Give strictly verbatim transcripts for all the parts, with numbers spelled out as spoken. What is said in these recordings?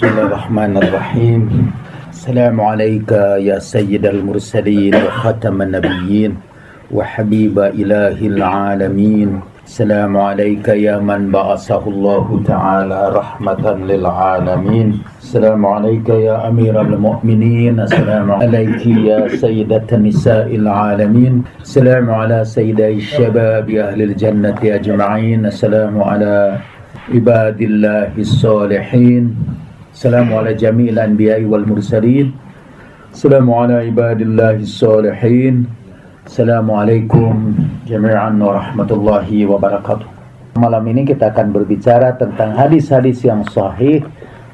Bismillahirrahmanirrahim. Assalamualaikum ya Sayyidal Mursalin wa Khataman Nabiyyin wa Habiba Ilahil Alamin. Assalamualaikum ya man ba'asahullahu ta'ala rahmatan lil alamin. Assalamualaikum ya Amirul Mu'minin. Assalamualaikum ya Sayyidatan Nisa'il Alamin. Assalamualaikum ala Sayyiday Shabab Ahlil Jannati Ajma'in. Assalamualaikum ala Ibadillahis Salihin. Assalamu ala jami'il anbiya'i wal mursalin. Assalamu ala ibadillahi salihin. Assalamualaikum jami'an warahmatullahi wabarakatuh. Malam ini kita akan berbicara tentang hadis-hadis yang sahih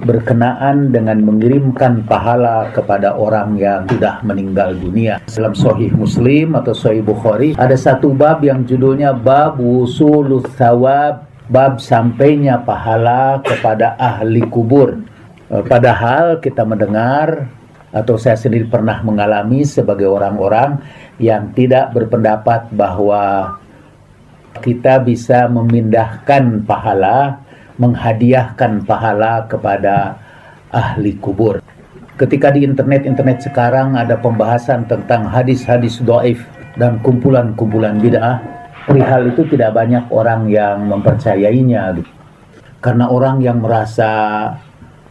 berkenaan dengan mengirimkan pahala kepada orang yang sudah meninggal dunia. Dalam Sahih Muslim atau Sahih Bukhari ada satu bab yang judulnya Bab Wusulul Thawab, bab sampainya pahala kepada ahli kubur. Padahal kita mendengar, atau saya sendiri pernah mengalami sebagai orang-orang yang tidak berpendapat bahwa kita bisa memindahkan pahala, menghadiahkan pahala kepada ahli kubur. Ketika di internet-internet sekarang ada pembahasan tentang hadis-hadis dhaif dan kumpulan-kumpulan bid'ah, perihal itu tidak banyak orang yang mempercayainya. Karena orang yang merasa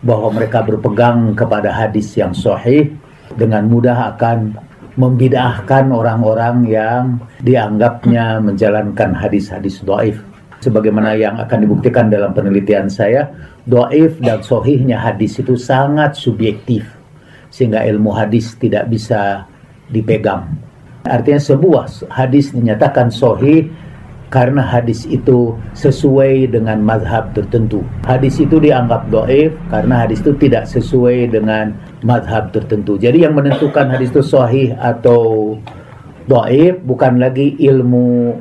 bahwa mereka berpegang kepada hadis yang sahih dengan mudah akan membid'ahkan orang-orang yang dianggapnya menjalankan hadis-hadis dhaif. Sebagaimana yang akan dibuktikan dalam penelitian saya, dhaif dan sahihnya hadis itu sangat subjektif, sehingga ilmu hadis tidak bisa dipegang. Artinya sebuah hadis dinyatakan sahih karena hadis itu sesuai dengan mazhab tertentu. Hadis itu dianggap dhaif karena hadis itu tidak sesuai dengan mazhab tertentu. Jadi yang menentukan hadis itu sahih atau dhaif bukan lagi ilmu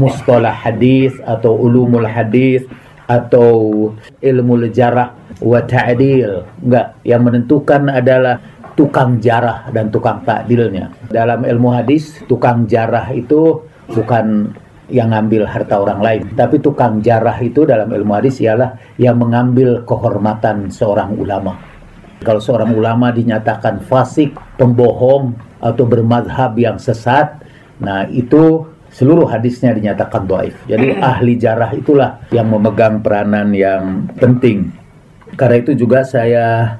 mustalah hadis atau ulumul hadis atau ilmu jarak wa ta'dil. Enggak, yang menentukan adalah tukang jarah dan tukang ta'dilnya. Dalam ilmu hadis, tukang jarah itu bukan yang ngambil harta orang lain, tapi tukang jarah itu dalam ilmu hadis ialah yang mengambil kehormatan seorang ulama. Kalau seorang ulama dinyatakan fasik, pembohong, atau bermadhab yang sesat, nah itu seluruh hadisnya dinyatakan dhaif. Jadi ahli jarah itulah yang memegang peranan yang penting. Karena itu juga saya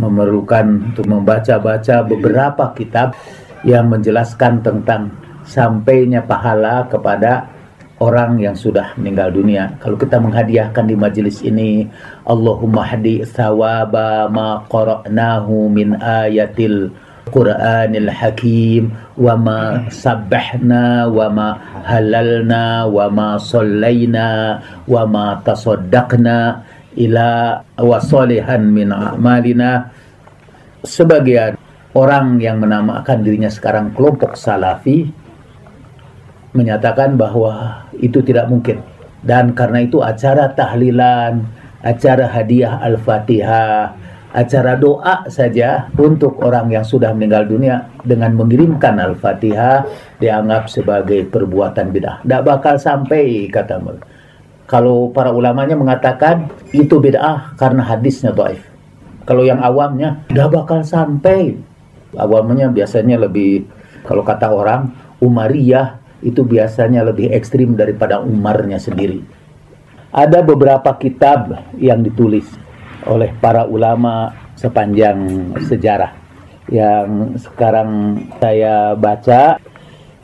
memerlukan untuk membaca-baca beberapa kitab yang menjelaskan tentang sampainya pahala kepada orang yang sudah meninggal dunia. Kalau kita menghadiahkan di majelis ini, Allahumma hadi thawaba ma qara'nahu min ayatil Qur'anil hakim, wa ma sabbahna, wa ma halalna, wa ma sallayna, wa ma tasaddaqna ila wasalihan min a'malina. Sebagian orang yang menamakan dirinya sekarang kelompok salafi menyatakan bahwa itu tidak mungkin. Dan karena itu acara tahlilan, acara hadiah Al-Fatihah, acara doa saja untuk orang yang sudah meninggal dunia dengan mengirimkan Al-Fatihah dianggap sebagai perbuatan bid'ah. Tidak bakal sampai, kata mereka. Kalau para ulamanya mengatakan itu bid'ah karena hadisnya dhaif. Kalau yang awamnya, tidak bakal sampai. Awamnya biasanya lebih, kalau kata orang, umariyah, itu biasanya lebih ekstrim daripada umarnya sendiri. Ada beberapa kitab yang ditulis oleh para ulama sepanjang sejarah. Yang sekarang saya baca,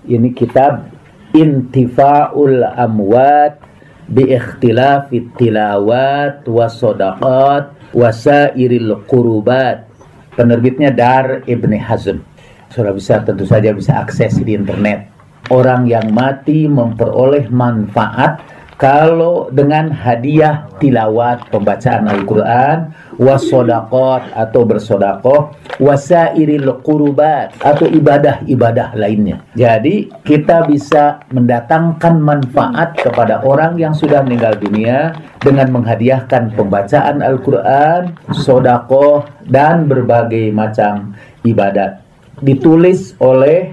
ini kitab Intifa'ul Amwat Biikhtilafit Tilawat Wasodaqat Wasairil Qurubat. Penerbitnya Dar Ibni Hazm. Saudara bisa tentu saja bisa akses di internet. Orang yang mati memperoleh manfaat kalau dengan hadiah tilawat pembacaan Al-Quran, wasodaqot atau bersodakoh, wasairil qurubat atau ibadah-ibadah lainnya. Jadi kita bisa mendatangkan manfaat kepada orang yang sudah meninggal dunia dengan menghadiahkan pembacaan Al-Quran, sodakoh, dan berbagai macam ibadat. Ditulis oleh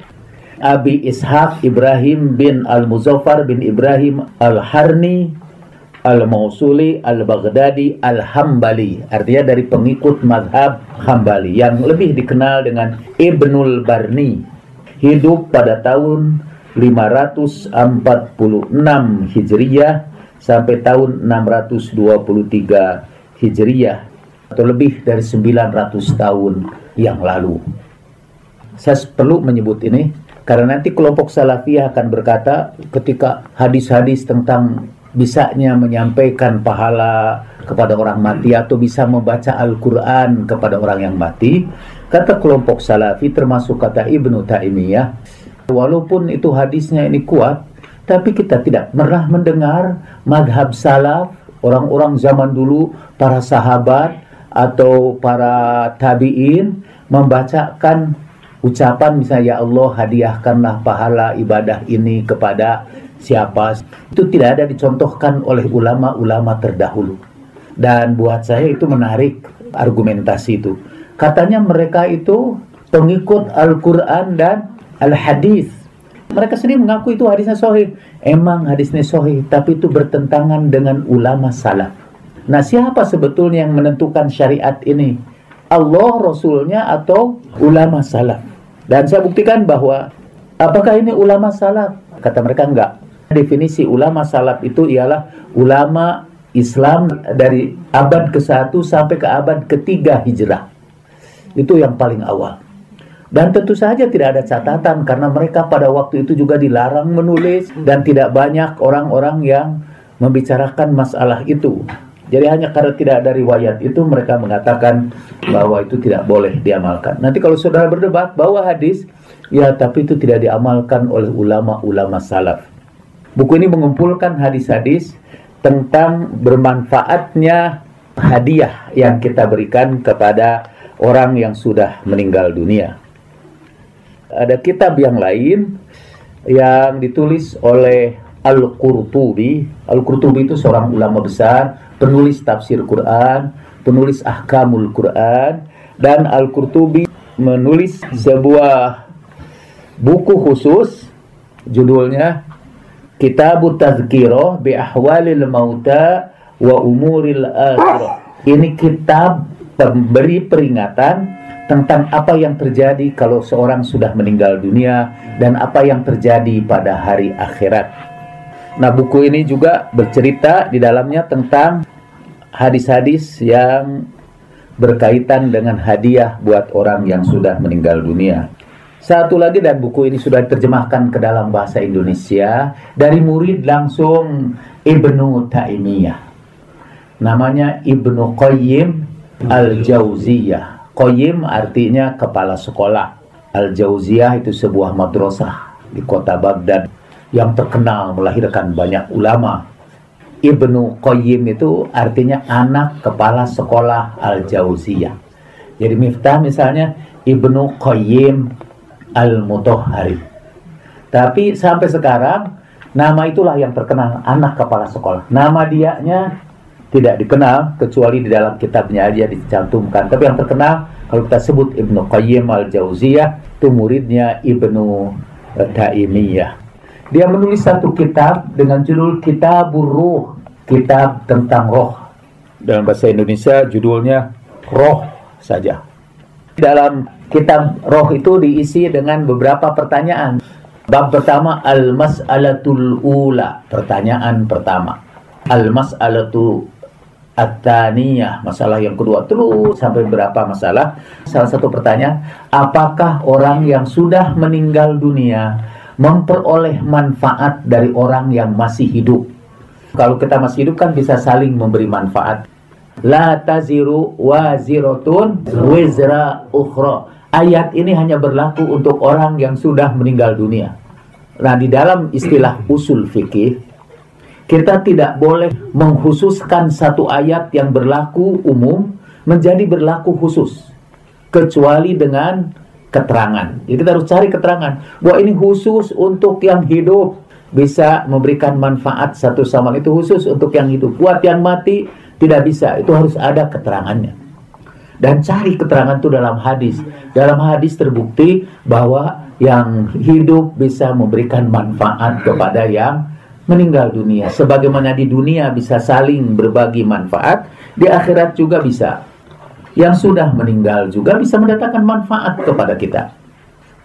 Abi Ishaq Ibrahim bin Al-Muzaffar bin Ibrahim Al-Harni, Al-Mausuli, Al-Baghdadi, Al-Hambali. Artinya dari pengikut mazhab Hambali yang lebih dikenal dengan Ibnul Barni. Hidup pada tahun lima ratus empat puluh enam Hijriyah sampai tahun enam ratus dua puluh tiga Hijriyah, atau lebih dari sembilan ratus tahun yang lalu. Saya perlu menyebut ini karena nanti kelompok Salafiyah akan berkata ketika hadis-hadis tentang bisanya menyampaikan pahala kepada orang mati atau bisa membaca Al-Quran kepada orang yang mati, kata kelompok Salafi termasuk kata Ibnu Taimiyah, walaupun itu hadisnya ini kuat, tapi kita tidak pernah mendengar madhab Salaf, orang-orang zaman dulu, para sahabat atau para tabi'in membacakan ucapan misalnya, ya Allah hadiahkanlah pahala ibadah ini kepada siapa. Itu tidak ada dicontohkan oleh ulama-ulama terdahulu. Dan buat saya itu menarik argumentasi itu. Katanya mereka itu pengikut Al-Quran dan Al-Hadis. Mereka sendiri mengaku itu hadisnya sahih. Emang hadisnya sahih, tapi itu bertentangan dengan ulama salaf. Nah, siapa sebetulnya yang menentukan syariat ini? Allah, Rasulnya, atau ulama salaf? Dan saya buktikan bahwa apakah ini ulama salaf? Kata mereka enggak. Definisi ulama salaf itu ialah ulama Islam dari abad ke satu sampai ke abad ke tiga Hijrah. Itu yang paling awal. Dan tentu saja tidak ada catatan karena mereka pada waktu itu juga dilarang menulis dan tidak banyak orang-orang yang membicarakan masalah itu. Jadi hanya karena tidak ada riwayat itu mereka mengatakan bahwa itu tidak boleh diamalkan. Nanti kalau saudara berdebat bahwa hadis, ya tapi itu tidak diamalkan oleh ulama-ulama salaf. Buku ini mengumpulkan hadis-hadis tentang bermanfaatnya hadiah yang kita berikan kepada orang yang sudah meninggal dunia. Ada kitab yang lain yang ditulis oleh Al-Qurtubi. Al-Qurtubi itu seorang ulama besar, penulis tafsir Quran, penulis ahkamul Quran. Dan Al-Qurtubi menulis sebuah buku khusus, judulnya Kitabut Tazkirah bi Ahwalil Mauta wa Umuril Akhirah. Ini kitab pemberi peringatan tentang apa yang terjadi kalau seorang sudah meninggal dunia dan apa yang terjadi pada hari akhirat. Nah, buku ini juga bercerita di dalamnya tentang hadis-hadis yang berkaitan dengan hadiah buat orang yang sudah meninggal dunia. Satu lagi, dan buku ini sudah diterjemahkan ke dalam bahasa Indonesia dari murid langsung Ibnu Taimiyah. Namanya Ibnu Qayyim Al-Jauziyah. Qayyim artinya kepala sekolah. Al-Jauziyah itu sebuah madrasah di kota Baghdad yang terkenal melahirkan banyak ulama. Ibnu Qayyim itu artinya anak kepala sekolah Al-Jauziyah. Jadi Miftah misalnya Ibnu Qayyim Al-Mutahhari. Tapi sampai sekarang nama itulah yang terkenal, anak kepala sekolah. Nama dianya tidak dikenal kecuali di dalam kitabnya aja dicantumkan. Tapi yang terkenal kalau kita sebut Ibnu Qayyim Al-Jauziyah itu muridnya Ibnu Taimiyah. Dia menulis satu kitab dengan judul Kitabur Ruh, kitab tentang roh. Dalam bahasa Indonesia judulnya Roh saja. Dalam kitab roh itu diisi dengan beberapa pertanyaan. Bab pertama Al-Mas'alatul Ula, pertanyaan pertama. Al-Mas'alatu At-Taniyah, masalah yang kedua. Terus sampai berapa masalah. Salah satu pertanyaan, apakah orang yang sudah meninggal dunia memperoleh manfaat dari orang yang masih hidup? Kalau kita masih hidup kan bisa saling memberi manfaat. La taziru waziratun wizra ukhra. Ayat ini hanya berlaku untuk orang yang sudah meninggal dunia. Nah, di dalam istilah usul fikih, kita tidak boleh mengkhususkan satu ayat yang berlaku umum menjadi berlaku khusus, kecuali dengan keterangan. Jadi kita harus cari keterangan bahwa ini khusus untuk yang hidup, bisa memberikan manfaat satu sama lain. Itu khusus untuk yang hidup, buat yang mati tidak bisa. Itu harus ada keterangannya. Dan cari keterangan itu dalam hadis. Dalam hadis terbukti bahwa yang hidup bisa memberikan manfaat kepada yang meninggal dunia. Sebagaimana di dunia bisa saling berbagi manfaat, di akhirat juga bisa. Yang sudah meninggal juga bisa mendatangkan manfaat kepada kita.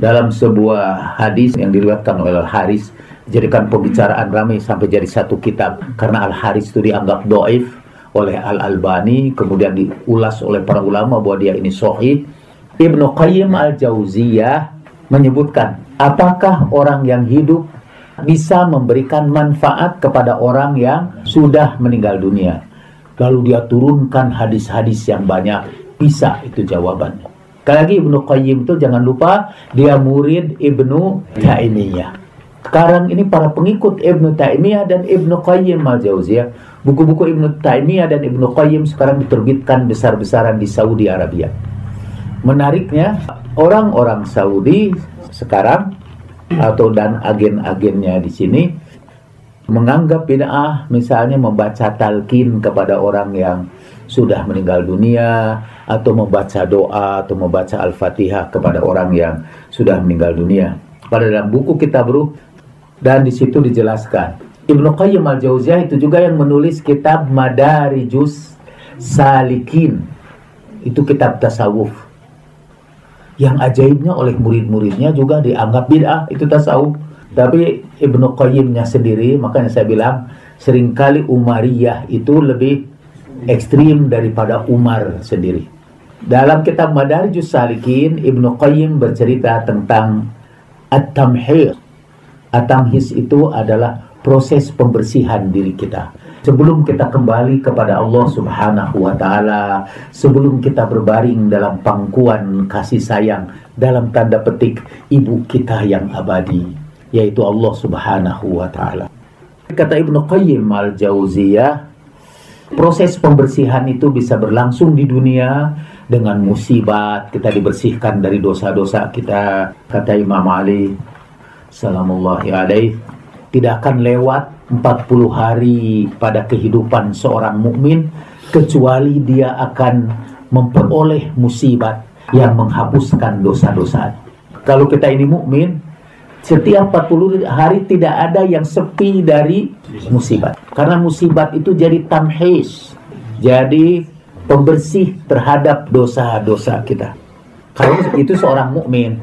Dalam sebuah hadis yang diriwayatkan oleh Al-Haris, jadikan pembicaraan ramai sampai jadi satu kitab, karena Al-Haris itu dianggap do'if oleh Al-Albani, kemudian diulas oleh para ulama bahwa dia ini sahih. Ibnu Qayyim Al-Jauziyah menyebutkan, apakah orang yang hidup bisa memberikan manfaat kepada orang yang sudah meninggal dunia? Lalu dia turunkan hadis-hadis yang banyak. Bisa itu jawabannya. Sekali lagi, Ibnu Qayyim itu jangan lupa, dia murid Ibnu Taimiyah. Sekarang ini para pengikut Ibnu Taimiyah dan Ibnu Qayyim Al-Jauziyah, buku-buku Ibnu Taimiyah dan Ibnu Qayyim sekarang diterbitkan besar-besaran di Saudi Arabia. Menariknya, orang-orang Saudi sekarang atau dan agen-agennya di sini menganggap bid'ah misalnya membaca talqin kepada orang yang sudah meninggal dunia, atau membaca doa atau membaca Al-Fatihah kepada orang yang sudah meninggal dunia. Pada dalam buku Kitab Ruh, dan di situ dijelaskan. Ibnu Qayyim Al-Jauziyah itu juga yang menulis kitab Madarijus Salikin. Itu kitab tasawuf. Yang ajaibnya oleh murid-muridnya juga dianggap bid'ah, itu tasawuf. Tapi Ibnu Qayyimnya sendiri, makanya saya bilang, seringkali Umariyah itu lebih ekstrim daripada Umar sendiri. Dalam kitab Madarijus Salikin, Ibnu Qayyim bercerita tentang At-Tamhir. At-Tamhis itu adalah proses pembersihan diri kita. Sebelum kita kembali kepada Allah Subhanahu wa Ta'ala, sebelum kita berbaring dalam pangkuan kasih sayang, dalam tanda petik ibu kita yang abadi, yaitu Allah Subhanahu wa Ta'ala. Kata Ibnu Qayyim Al-Jauziyah, proses pembersihan itu bisa berlangsung di dunia dengan musibat, kita dibersihkan dari dosa-dosa kita. Kata Imam Ali Salamullahi alaihi, tidak akan lewat empat puluh hari pada kehidupan seorang mukmin kecuali dia akan memperoleh musibat yang menghapuskan dosa-dosa. Kalau kita ini mukmin, setiap empat puluh hari tidak ada yang sepi dari musibat. Karena musibat itu jadi tamhis, jadi pembersih terhadap dosa-dosa kita. Kalau itu seorang mukmin.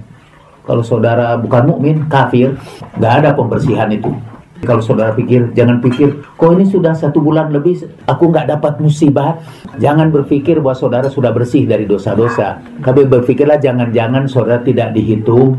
Kalau saudara bukan mukmin, kafir, nggak ada pembersihan itu. Kalau saudara pikir, jangan pikir, kok ini sudah satu bulan lebih, aku nggak dapat musibah. Jangan berpikir bahwa saudara sudah bersih dari dosa-dosa. Tapi berpikirlah, jangan-jangan saudara tidak dihitung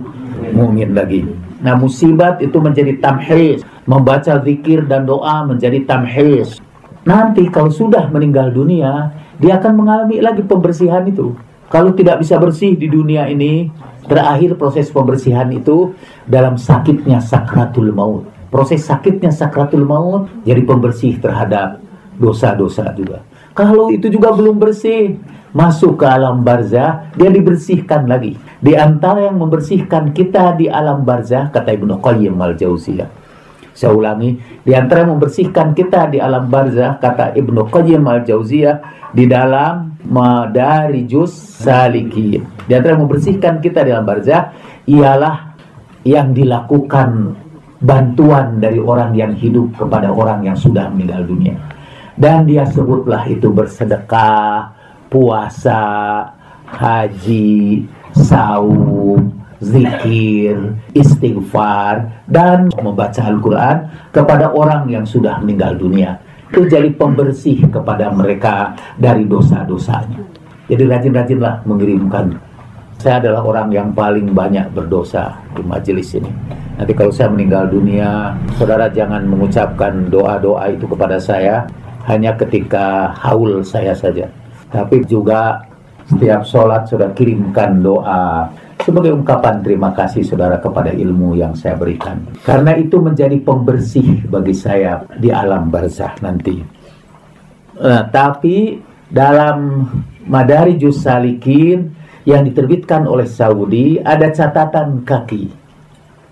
mukmin lagi. Nah, musibat itu menjadi tamhis. Membaca zikir dan doa menjadi tamhis. Nanti kalau sudah meninggal dunia, dia akan mengalami lagi pembersihan itu. Kalau tidak bisa bersih di dunia ini, terakhir proses pembersihan itu dalam sakitnya sakratul maut. Proses sakitnya sakratul maut jadi pembersih terhadap dosa-dosa juga. Kalau itu juga belum bersih, masuk ke alam barzah, dia dibersihkan lagi. Di antara yang membersihkan kita di alam barzah, kata Ibnu Qayyim Al-Jauziyah. Saya ulangi, di antara yang membersihkan kita di alam barzah, kata Ibnu Qayyim Al-Jauziyah di dalam Madarijus Salikin, di antara yang membersihkan kita dalam barzah ialah yang dilakukan bantuan dari orang yang hidup kepada orang yang sudah meninggal dunia. Dan dia sebutlah itu bersedekah, puasa, haji, saum, zikir, istighfar, dan membaca Al-Quran kepada orang yang sudah meninggal dunia. Itu jadi pembersih kepada mereka dari dosa-dosanya. Jadi rajin-rajinlah mengirimkan. Saya adalah orang yang paling banyak berdosa di majelis ini. Nanti kalau saya meninggal dunia, saudara jangan mengucapkan doa-doa itu kepada saya hanya ketika haul saya saja. Tapi juga setiap sholat saudara kirimkan doa sebagai ungkapan terima kasih saudara kepada ilmu yang saya berikan. Karena itu menjadi pembersih bagi saya di alam barzah nanti. Nah, tapi dalam Madarijus Salikin yang diterbitkan oleh Saudi ada catatan kaki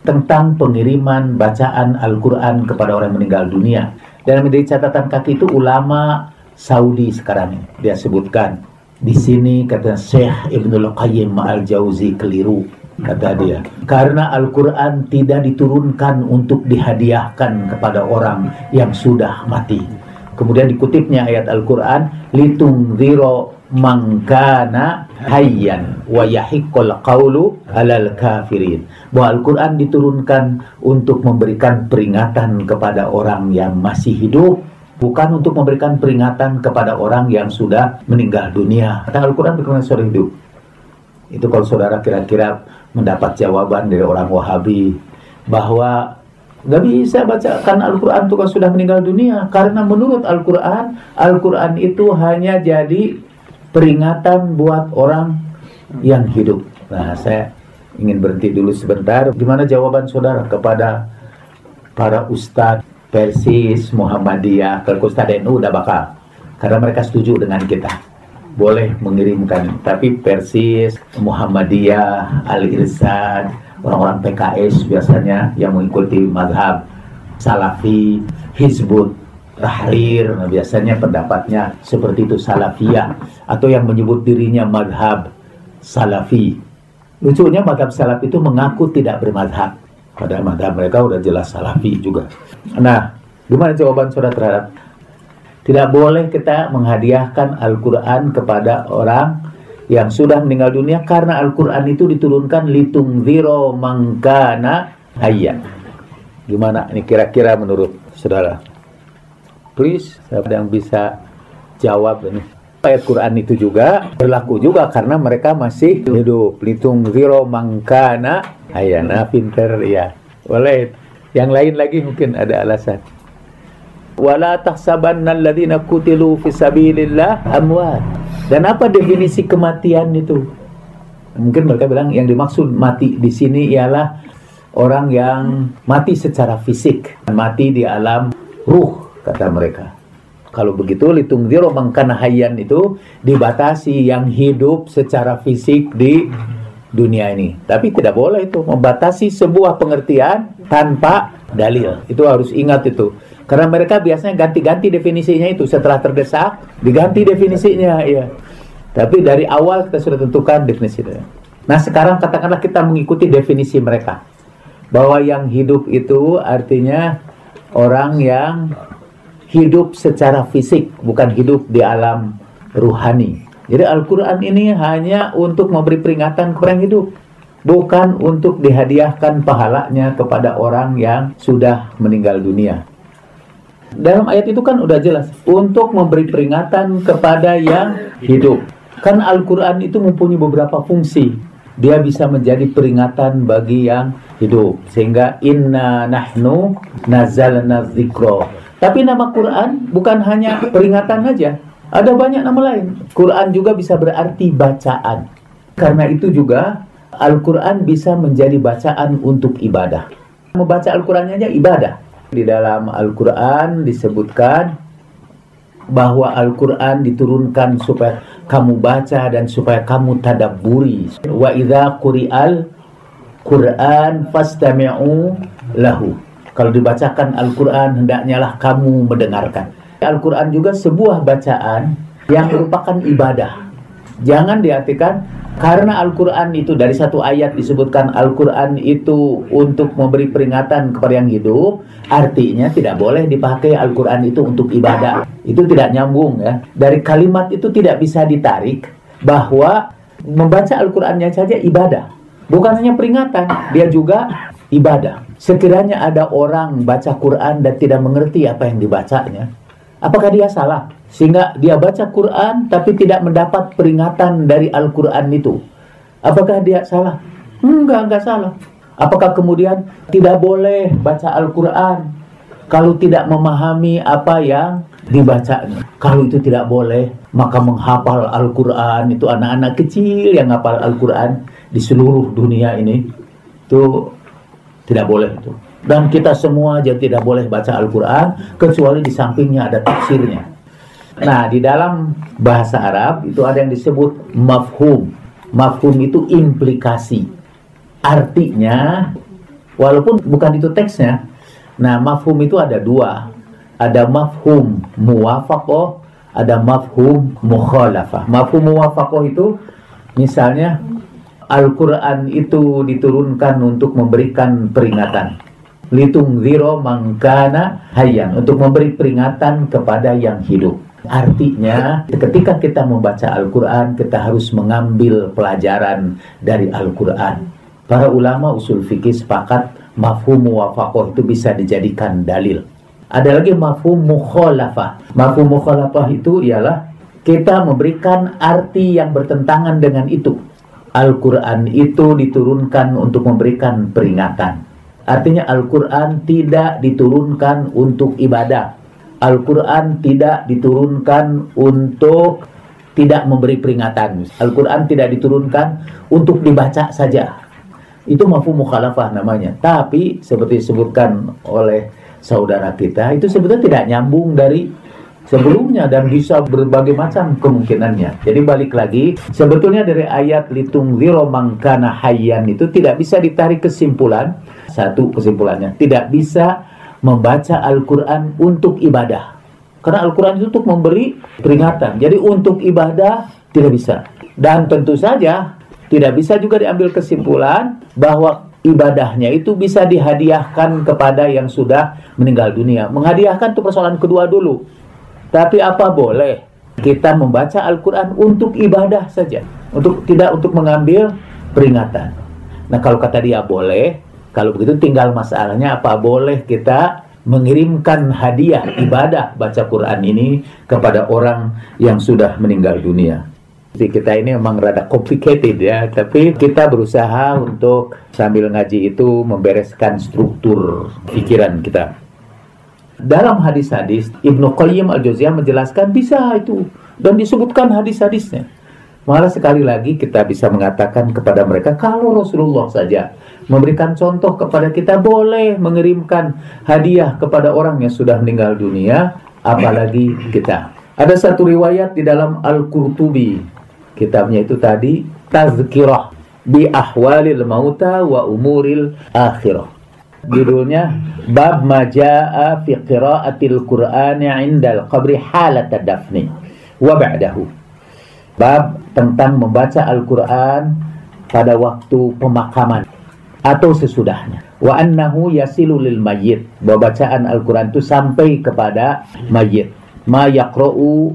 tentang pengiriman bacaan Al-Quran kepada orang meninggal dunia. Dan menjadi catatan kaki itu ulama Saudi sekarang ini. Dia sebutkan, di sini kata Syekh Ibnu Qayyim Al-Jauzi keliru. kata dia, karena Al-Quran tidak diturunkan untuk dihadiahkan kepada orang yang sudah mati. Kemudian dikutipnya ayat Al-Quran, litungzira man kana hayyan wa yahiqqul qawlu alal kafirin, bahwa Al-Quran diturunkan untuk memberikan peringatan kepada orang yang masih hidup, bukan untuk memberikan peringatan kepada orang yang sudah meninggal dunia. Kata Al-Quran berkaitan soal hidup. Itu kalau saudara kira-kira mendapat jawaban dari orang Wahabi bahwa nggak bisa bacakan Al-Quran itu kan sudah meninggal dunia, karena menurut Al-Quran, Al-Quran itu hanya jadi peringatan buat orang yang hidup. Nah, saya ingin berhenti dulu sebentar. Gimana jawaban saudara kepada para ustadz Persis, Muhammadiyah, kalau ustadz N U udah bakal, karena mereka setuju dengan kita, boleh mengirimkan. Tapi Persis, Muhammadiyah, Al-Irsad, orang-orang P K S biasanya yang mengikuti mazhab Salafi, Hizbut Tahrir, nah biasanya pendapatnya seperti itu, Salafiyah, atau yang menyebut dirinya mazhab Salafi. Lucunya mazhab Salafi itu mengaku tidak bermazhab, padahal mazhab mereka udah jelas Salafi juga. Nah, gimana jawaban saudara terhadap tidak boleh kita menghadiahkan Al-Quran kepada orang yang sudah meninggal dunia, karena Al-Quran itu diturunkan litungzira man kana hayyan. Gimana ini kira-kira menurut saudara? Please, siapa yang bisa jawab ini? Ayat Quran itu juga berlaku juga karena mereka masih hidup. Litungzira man kana hayyan. Nah, pinter ya. Boleh. Yang lain lagi mungkin ada alasan. Wala tahsabanna alladziina qutilu fi sabilillah amwat. Dan apa definisi kematian itu? Mungkin mereka bilang yang dimaksud mati di sini ialah orang yang mati secara fisik, mati di alam ruh, kata mereka. Kalau begitu litungzira man kana hayyan itu dibatasi yang hidup secara fisik di dunia ini. Tapi tidak boleh itu membatasi sebuah pengertian tanpa dalil. Itu harus ingat itu. Karena mereka biasanya ganti-ganti definisinya itu, setelah terdesak diganti definisinya, ya. Tapi dari awal kita sudah tentukan definisinya. Nah, sekarang katakanlah kita mengikuti definisi mereka, bahwa yang hidup itu artinya orang yang hidup secara fisik, bukan hidup di alam ruhani. Jadi Al-Quran ini hanya untuk memberi peringatan kepada yang hidup, bukan untuk dihadiahkan pahalanya kepada orang yang sudah meninggal dunia. Dalam ayat itu kan udah jelas, untuk memberi peringatan kepada yang hidup. Kan Al-Quran itu mempunyai beberapa fungsi. Dia bisa menjadi peringatan bagi yang hidup, sehingga inna nahnu nazzalna dzikra. Tapi nama Quran bukan hanya peringatan saja, ada banyak nama lain. Quran juga bisa berarti bacaan. Karena itu juga Al-Quran bisa menjadi bacaan untuk ibadah. Membaca Al-Quran aja ibadah. Di dalam Al-Quran disebutkan bahwa Al-Quran diturunkan supaya kamu baca dan supaya kamu tadabburi. Wa idza quri'al Quran fastami'u lahu. Kalau dibacakan Al-Quran, hendaknya lah kamu mendengarkan. Al-Quran juga sebuah bacaan yang merupakan ibadah. Jangan diartikan karena Al-Quran itu dari satu ayat disebutkan Al-Quran itu untuk memberi peringatan kepada yang hidup, artinya tidak boleh dipakai Al-Quran itu untuk ibadah. Itu tidak nyambung, ya. Dari kalimat itu tidak bisa ditarik bahwa membaca Al-Qurannya saja ibadah. Bukan hanya peringatan, dia juga ibadah. Sekiranya ada orang baca Quran dan tidak mengerti apa yang dibacanya, apakah dia salah? Sehingga dia baca Quran tapi tidak mendapat peringatan dari Al-Quran itu. Apakah dia salah? Enggak, enggak salah. Apakah kemudian tidak boleh baca Al-Quran kalau tidak memahami apa yang dibacanya? Kalau itu tidak boleh, maka menghafal Al-Quran itu anak-anak kecil yang hafal Al-Quran di seluruh dunia ini, itu tidak boleh itu. Dan kita semua jadi tidak boleh baca Al-Quran kecuali di sampingnya ada tafsirnya. Nah, di dalam bahasa Arab itu ada yang disebut mafhum. Mafhum itu implikasi. Artinya, walaupun bukan itu teksnya. Nah, mafhum itu ada dua. Ada mafhum muwafaqoh, ada mafhum mukhalafah. Mafhum muwafaqoh itu misalnya Al-Quran itu diturunkan untuk memberikan peringatan. Litungzira man kana hayyan, untuk memberi peringatan kepada yang hidup. Artinya, ketika kita membaca Al-Quran, kita harus mengambil pelajaran dari Al-Quran. Para ulama usul fikih sepakat mafhumu wafakoh itu bisa dijadikan dalil. Ada lagi mafhum mukhalafah. Mafhum mukhalafah itu ialah kita memberikan arti yang bertentangan dengan itu. Al-Quran itu diturunkan untuk memberikan peringatan. Artinya Al-Quran tidak diturunkan untuk ibadah. Al-Quran tidak diturunkan untuk tidak memberi peringatan. Al-Quran tidak diturunkan untuk dibaca saja. Itu mafhum mukhalafah namanya. Tapi seperti disebutkan oleh saudara kita, itu sebetulnya tidak nyambung dari sebelumnya dan bisa berbagai macam kemungkinannya. Jadi balik lagi, sebetulnya dari ayat litungzira man kana hayyan itu tidak bisa ditarik kesimpulan. Satu kesimpulannya, tidak bisa membaca Al-Quran untuk ibadah, karena Al-Quran itu untuk memberi peringatan. Jadi untuk ibadah tidak bisa. Dan tentu saja tidak bisa juga diambil kesimpulan bahwa ibadahnya itu bisa dihadiahkan kepada yang sudah meninggal dunia. Menghadiahkan itu persoalan kedua dulu. Tapi apa boleh kita membaca Al-Quran untuk ibadah saja, untuk tidak untuk mengambil peringatan. Nah kalau kata dia boleh, kalau begitu tinggal masalahnya apa boleh kita mengirimkan hadiah ibadah baca Quran ini kepada orang yang sudah meninggal dunia. Jadi kita ini memang rada complicated ya, tapi kita berusaha untuk sambil ngaji itu membereskan struktur pikiran kita. Dalam hadis-hadis, Ibnu Qayyim Al-Jauziyah menjelaskan bisa itu, dan disebutkan hadis-hadisnya. Malah sekali lagi kita bisa mengatakan kepada mereka, kalau Rasulullah saja memberikan contoh kepada kita, boleh mengirimkan hadiah kepada orang yang sudah meninggal dunia, apalagi kita. Ada satu riwayat di dalam Al-Qurtubi, kitabnya itu tadi, Tazkirah bi ahwalil mauta wa umuril akhirah. Judulnya bab majaa fi qiraatil Qur'ani 'indal qabri halatad dafni wa ba'dahu. Bab tentang membaca Al-Qur'an pada waktu pemakaman atau sesudahnya. Wa annahu yasilu lil mayyit. Bahwa bacaan Al-Qur'an itu sampai kepada mayit. Ma yaqra'u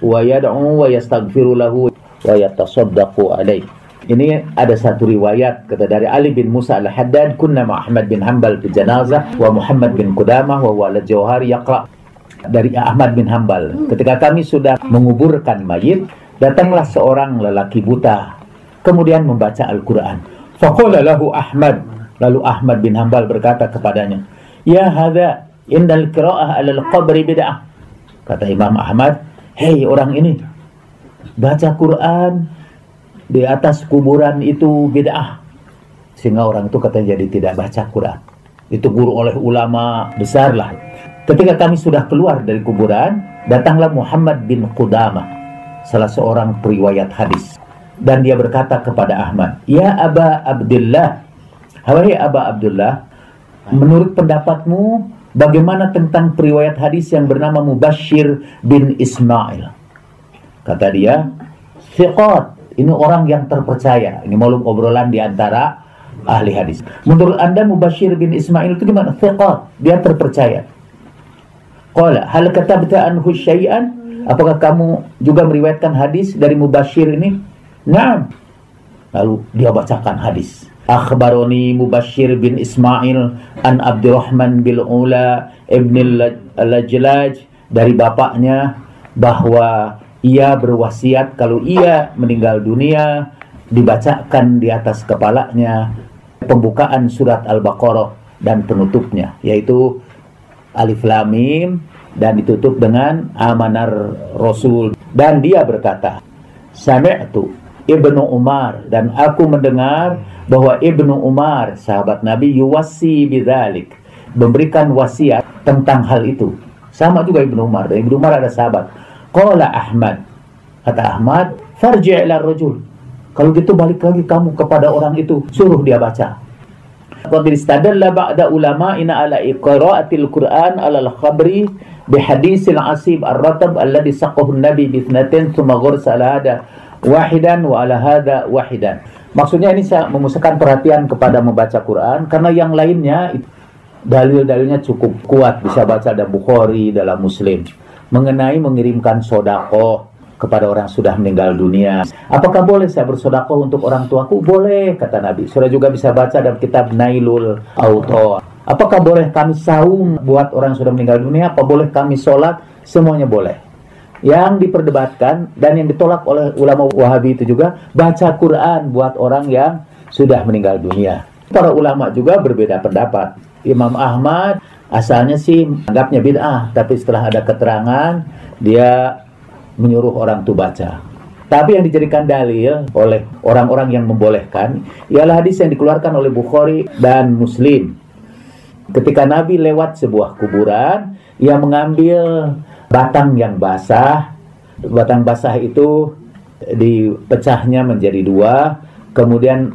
wa yad'u wa yastaghfiru lahu wa yatasaddaqu alaihi. Ini ada satu riwayat kata dari Ali bin Musa al-Haddad, kunna ma Ahmad bin Hanbal fi janazah wa Muhammad bin Qudamah wa Walid Jauhari yaqra. Dari Ahmad bin Hanbal, ketika kami sudah menguburkan mayit, datanglah seorang lelaki buta kemudian membaca Al-Qur'an. Faqala lahu Ahmad, lalu Ahmad bin Hanbal berkata kepadanya, "Ya hadza, innal qira'ah 'alal qabri bid'ah." Kata Imam Ahmad, "Hei orang ini, baca Qur'an di atas kuburan itu bid'ah." Sehingga orang itu katanya jadi tidak baca Quran. Ditegur oleh ulama besarlah. Ketika kami sudah keluar dari kuburan, datanglah Muhammad bin Qudamah, salah seorang periwayat hadis, dan dia berkata kepada Ahmad, "Ya Aba Abdullah, wahai Aba Abdullah, menurut pendapatmu bagaimana tentang periwayat hadis yang bernama Mubashir bin Ismail?" Kata dia, "Thiqat, ini orang yang terpercaya." Ini maklum obrolan di antara ahli hadis. "Menurut anda Mubashir bin Ismail itu gimana?" "Thiqah, dia terpercaya." "Qala hal katabta anhu syai'an?" "Apakah kamu juga meriwayatkan hadis dari Mubashir ini?" "Na'am." Lalu dia bacakan hadis. "Akhbaroni Mubashir bin Ismail an Abdurrahman bil Ula ibn al-Lajlaj," dari bapaknya, bahwa ia berwasiat kalau ia meninggal dunia dibacakan di atas kepalanya pembukaan surat Al-Baqarah dan penutupnya, yaitu Alif Lam Mim, dan ditutup dengan Amanar Rasul. Dan dia berkata, "Sami'tu Ibnu Umar," dan aku mendengar bahwa Ibnu Umar sahabat Nabi, "yuwasi bidzalik," memberikan wasiat tentang hal itu. Sama juga Ibnu Umar, dan Ibnu Umar ada sahabat. "Qala Ahmad," kata Ahmad, "farji' ila rajul," kalau gitu balik lagi kamu kepada orang itu, suruh dia baca. "Qad istadalla ba'da ulama'ina ala iqra'atil Qur'an 'alal khabri bi hadisil 'asib ar-ratab alladhi saqahu an-nabi bi ithnatin thumma ghursala hada wahidan wa ala hada wahidan." Maksudnya ini saya memusatkan perhatian kepada membaca Quran, karena yang lainnya dalil-dalilnya cukup kuat, bisa baca dalam Bukhari, dalam Muslim, mengenai mengirimkan sodakoh kepada orang sudah meninggal dunia. Apakah boleh saya bersodakoh untuk orang tuaku? Boleh, kata Nabi. Saudara juga bisa baca dalam kitab Nailul Autor. Apakah boleh kami saum buat orang sudah meninggal dunia? Apa boleh kami sholat? Semuanya boleh. Yang diperdebatkan dan yang ditolak oleh ulama Wahabi itu juga baca Quran buat orang yang sudah meninggal dunia. Para ulama juga berbeda pendapat. Imam Ahmad asalnya sih anggapnya bid'ah, tapi setelah ada keterangan dia menyuruh orang itu baca. Tapi yang dijadikan dalil oleh orang-orang yang membolehkan ialah hadis yang dikeluarkan oleh Bukhari dan Muslim. Ketika Nabi lewat sebuah kuburan, ia mengambil batang yang basah, batang basah itu dipecahnya menjadi dua, kemudian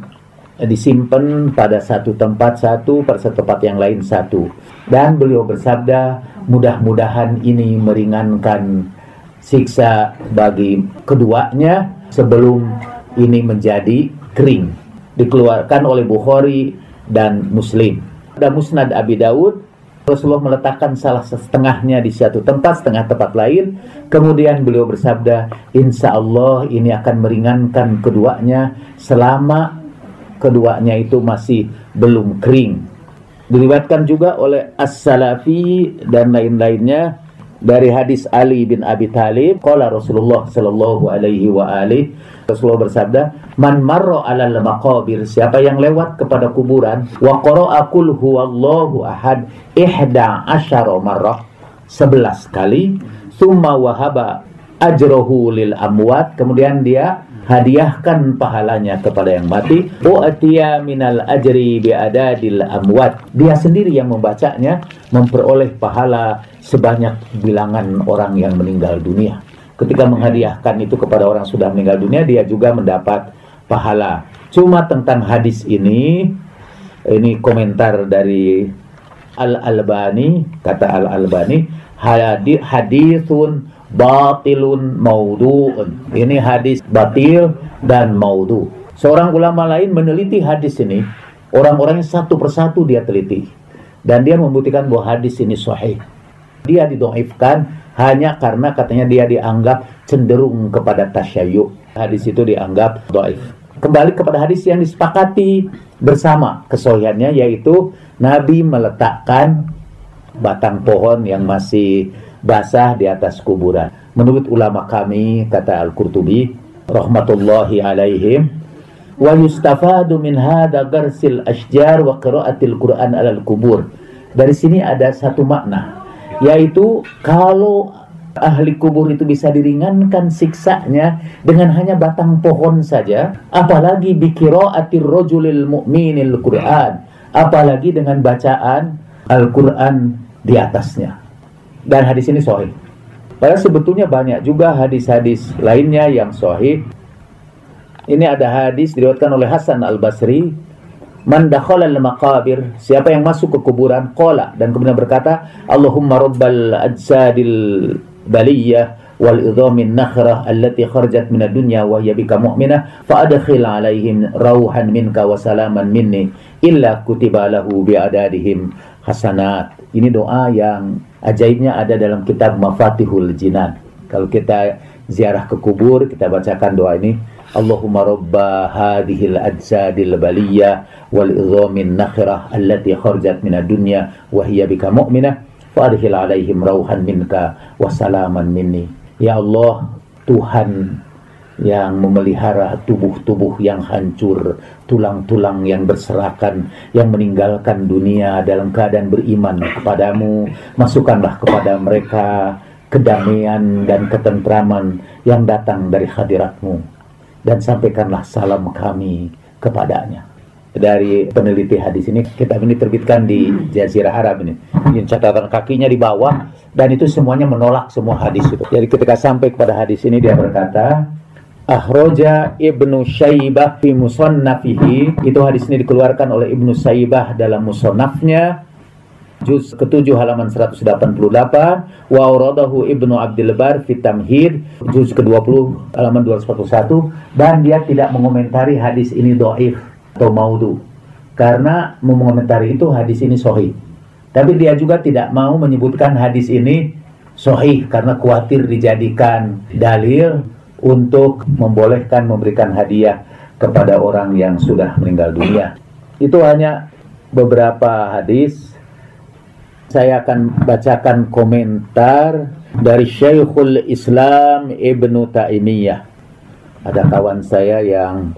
disimpan pada satu tempat satu, pada satu tempat yang lain satu. Dan beliau bersabda, mudah-mudahan ini meringankan siksa bagi keduanya sebelum ini menjadi kering. Dikeluarkan oleh Bukhari dan Muslim. Ada Musnad Abi Daud, Rasulullah meletakkan salah setengahnya di satu tempat, setengah tempat lain. Kemudian beliau bersabda, insya Allah ini akan meringankan keduanya selama keduanya itu masih belum kering. Diriwayatkan juga oleh As-Salafi dan lain-lainnya dari hadis Ali bin Abi Thalib. Qala Rasulullah sallallahu alaihi wa alihi, Rasulullah bersabda, man marra 'alal maqabir, siapa yang lewat kepada kuburan, wa qara'a qul huwallahu ahad ihda asyara marrah, sebelas kali, summa wahaba ajrahu lil amwat, kemudian dia hadiahkan pahalanya kepada yang mati. U'tiya minal ajri bi'adadil amwat, dia sendiri yang membacanya memperoleh pahala sebanyak bilangan orang yang meninggal dunia. Ketika menghadiahkan itu kepada orang sudah meninggal dunia, dia juga mendapat pahala. Cuma tentang hadis ini, ini komentar dari Al-Albani. Kata Al-Albani, hadithun batilun maudu'un, ini hadis batil dan maudu. Seorang ulama lain meneliti hadis ini, orang-orangnya satu persatu dia teliti, dan dia membuktikan bahwa hadis ini sahih. Dia didoifkan hanya karena katanya dia dianggap cenderung kepada tasyayyuh. Hadis itu dianggap doif. Kembali kepada hadis yang disepakati bersama kesahihannya, yaitu Nabi meletakkan batang pohon yang masih basah di atas kuburan. Menurut ulama kami, kata Al-Qurtubi rahmatullahi alaihim, wa yustafadu min hadha garsil asjar wa qiraatil Quran alal kubur. Dari sini ada satu makna, yaitu kalau ahli kubur itu bisa diringankan siksanya dengan hanya batang pohon saja, apalagi bi qiraatir rajulil mu'minil Quran, apalagi dengan bacaan Al-Quran di atasnya. Dan hadis ini sahih. Padahal sebetulnya banyak juga hadis-hadis lainnya yang sahih. Ini ada hadis diriwayatkan oleh Hassan al-Basri, man dakhalal maqabir, siapa yang masuk ke kuburan, qala, dan kemudian berkata, Allahumma rabbal ajsadil baliyah wal idhamin nakhrah allati kharjat minad dunya wa hiya bika mu'minah fa'adkhil 'alaihim rauhan minka wa salaman minni illa kutiba lahu bi'adadihim hasanat. Ini doa yang ajaibnya ada dalam kitab Mafatihul Jinan. Kalau kita ziarah ke kubur, kita bacakan doa ini, Allahumma rabba hadhil ajsadil baliyah wal idhamin nakhirah allati kharjat minad dunya wa hiya bika mu'minah fa'adhil 'alaihim rauhan minka wa salaman minni. Ya Allah, Tuhan yang memelihara tubuh-tubuh yang hancur, tulang-tulang yang berserakan, yang meninggalkan dunia dalam keadaan beriman kepadamu, masukkanlah kepada mereka kedamaian dan ketentraman yang datang dari hadiratmu, dan sampaikanlah salam kami kepadanya. Dari peneliti hadis ini, kitab ini terbitkan di Jazirah Arab ini. Ini catatan kakinya di bawah, dan itu semuanya menolak semua hadis itu. Jadi ketika sampai kepada hadis ini, dia berkata, akhraja Ibn Syaibah fi musannafihi, itu hadis ini dikeluarkan oleh Ibn Syaibah dalam musannafnya, juz ketujuh halaman seratus delapan puluh delapan, wa uradahu Ibnu Abdilbar fi Tamhid juz kedua puluh halaman dua ratus empat puluh satu, dan dia tidak mengomentari hadis ini dhaif atau maudhu. Karena mengomentari itu hadis ini sahih. Tapi dia juga tidak mau menyebutkan hadis ini sahih karena khawatir dijadikan dalil untuk membolehkan memberikan hadiah kepada orang yang sudah meninggal dunia. Itu hanya beberapa hadis. Saya akan bacakan komentar dari Syekhul Islam Ibnu Taimiyah. Ada kawan saya yang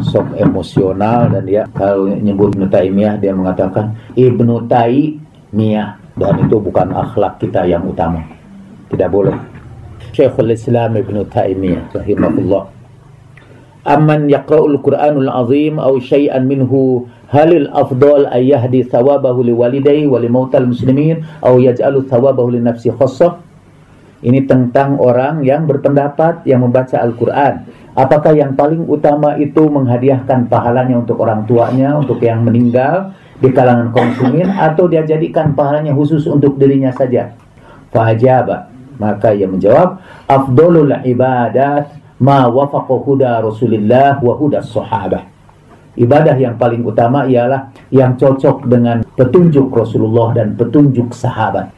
sok emosional dan dia kalau nyebut Ibnu Taimiyah dia mengatakan Ibnu Taimiyah, dan itu bukan akhlak kita yang utama. Tidak boleh. Syekhul Islam Ibnu Taimiyah rahimahullah. Amman yaqra'ul Qur'anul Azim aw syai'an minhu halil afdal ay yahdi thawabahu liwalidayhi wa limautal muslimin aw yaj'alu thawabahu li nafsi khassah. Ini tentang orang yang berpendapat yang membaca Al-Qur'an, apakah yang paling utama itu menghadiahkan pahalanya untuk orang tuanya, untuk yang meninggal di kalangan kaum muslimin, atau dia jadikan pahalanya khusus untuk dirinya saja? Fa ajaba, maka ia menjawab, afdalul ibadat ma wafaqa huda Rasulillah wa huda sahabah. Ibadah yang paling utama ialah yang cocok dengan petunjuk Rasulullah dan petunjuk sahabat.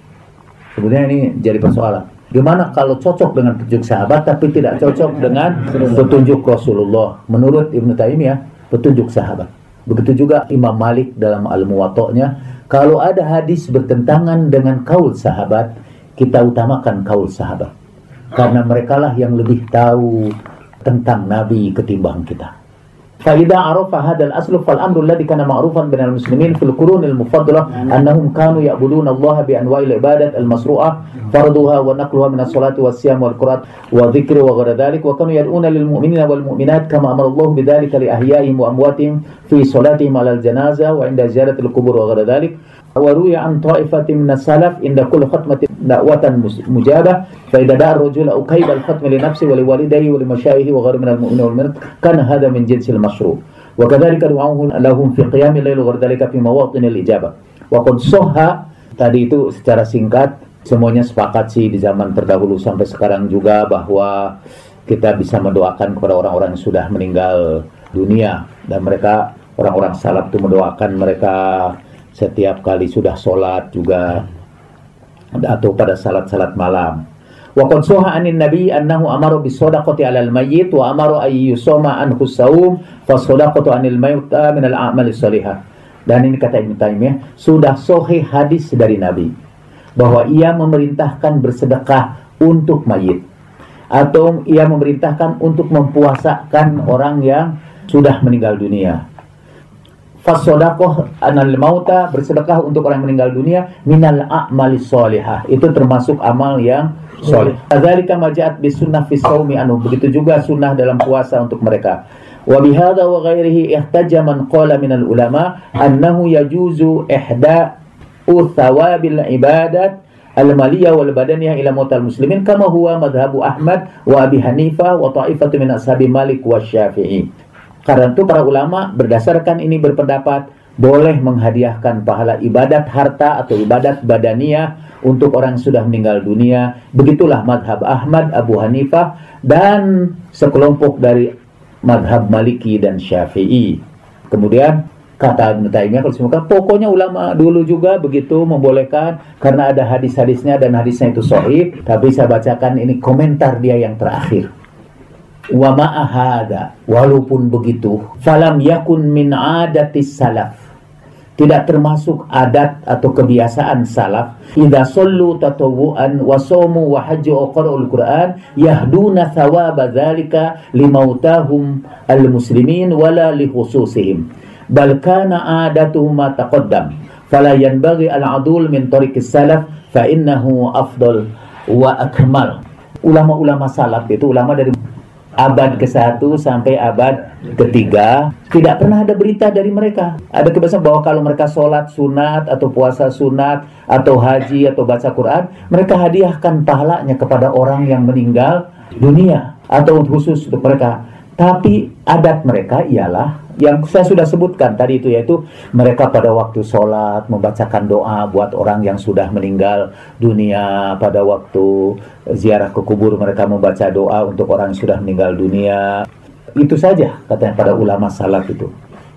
Sebenarnya ini jadi persoalan. Gimana kalau cocok dengan petunjuk sahabat tapi tidak cocok dengan petunjuk Rasulullah? Menurut Ibnu Taimiyah, petunjuk sahabat. Begitu juga Imam Malik dalam Al-Muwatta-nya, kalau ada hadis bertentangan dengan kaul sahabat, kita utamakan kaul sahabat. Karena merekalah yang lebih tahu tentang Nabi ketimbang kita. Fa'idha arafa hadal aslu fal amru alladhi kana ma'rufan binal muslimin fil qurunil mufaddalah annahum kanu ya'buduna Allah bi anwa'il ibadat al-masru'ah farduha wa naqluha min as-salati was-siyam wal-qur'an wa dhikri wa ghayri dhalik wa kanu yad'una lil mu'minina wal mu'minat kama amara Allah bidzalika li ahyaihim wa amwatihim fi salatihim 'alal janazah wa 'inda ziyaratil qubur wa ghayri dhalik. Waruya an ta'ifatin minas salaf inda kulli khatmatin da'watan mujabah fa idza da'a ar-rajulu aw qayda al-khatm li nafsihi wa li walidayhi wa li mashayikhihi wa ghayri min al-mu'minin wal mu'minat kana hadha min jinsil mashruu' wa kadhalika du'a'uhum lahum fi qiyamil layl wa kadhalika fi mawaqin al-ijabah wa qad sahha. Tadi itu secara singkat semuanya sepakat sih di zaman terdahulu sampai sekarang juga bahwa kita bisa mendoakan kepada orang-orang yang sudah meninggal dunia, dan mereka orang-orang salaf itu mendoakan mereka setiap kali sudah sholat juga, atau pada salat-salat malam. Wa qad sahha anin nabi annahu amara bis shadaqati 'alal mayyit wa amara ay yusama anhu as-sawm fa shadaqatu 'anil mayyit min al-a'malis shalihah. Dan ini kata Ibnu Taimiyah, sudah sahih hadis dari Nabi bahwa ia memerintahkan bersedekah untuk mayit, atau ia memerintahkan untuk mempuasakan orang yang sudah meninggal dunia. Fasodaqah anal mauta, bersedekah untuk orang meninggal dunia, minal a'malis sholihah, itu termasuk amal yang sholih. Kadzalika maja'at bisunnah fi shaumi anhu, begitu juga sunnah dalam puasa untuk mereka. Wa bihadza wa ghairihi ihtaja man qala minal ulama annahu yajuzu ihda'u thawabil ibadat al-maliyah wal badaniyah ila mautal muslimin kama huwa madhhabu Ahmad wa Abi Hanifah wa ta'ifatu min ashabi Malik wa Syafi'i. Karena itu para ulama berdasarkan ini berpendapat boleh menghadiahkan pahala ibadat harta atau ibadat badaniyah untuk orang yang sudah meninggal dunia. Begitulah madhab Ahmad, Abu Hanifah, dan sekelompok dari madhab Maliki dan Syafi'i. Kemudian kata Ibnu Taimiyah, pokoknya ulama dulu juga begitu membolehkan karena ada hadis-hadisnya dan hadisnya itu sahih. Tapi saya bacakan ini komentar dia yang terakhir. Wa ma'ahada, walaupun begitu, falam yakun min adatis salaf, tidak termasuk adat atau kebiasaan salaf, idza sallu tatawu'an wa shaumu wa hajju wa qara'ul Qur'an yahduna thawaba dzalika limautahum almuslimin wala likhususihim bal kana adatuhum ma taqaddam fala yanbaghi al-'adul min tariqis salaf fa innahu afdal wa akmal. Ulama-ulama salaf itu ulama dari abad ke satu sampai abad ke tiga, tidak pernah ada berita dari mereka ada kebiasaan bahwa kalau mereka sholat sunat atau puasa sunat atau haji atau baca Quran, mereka hadiahkan pahalanya kepada orang yang meninggal dunia atau khusus untuk mereka. Tapi adat mereka ialah yang saya sudah sebutkan tadi itu, yaitu mereka pada waktu sholat membacakan doa buat orang yang sudah meninggal dunia, pada waktu ziarah ke kubur mereka membaca doa untuk orang yang sudah meninggal dunia. Itu saja katanya para ulama salaf itu.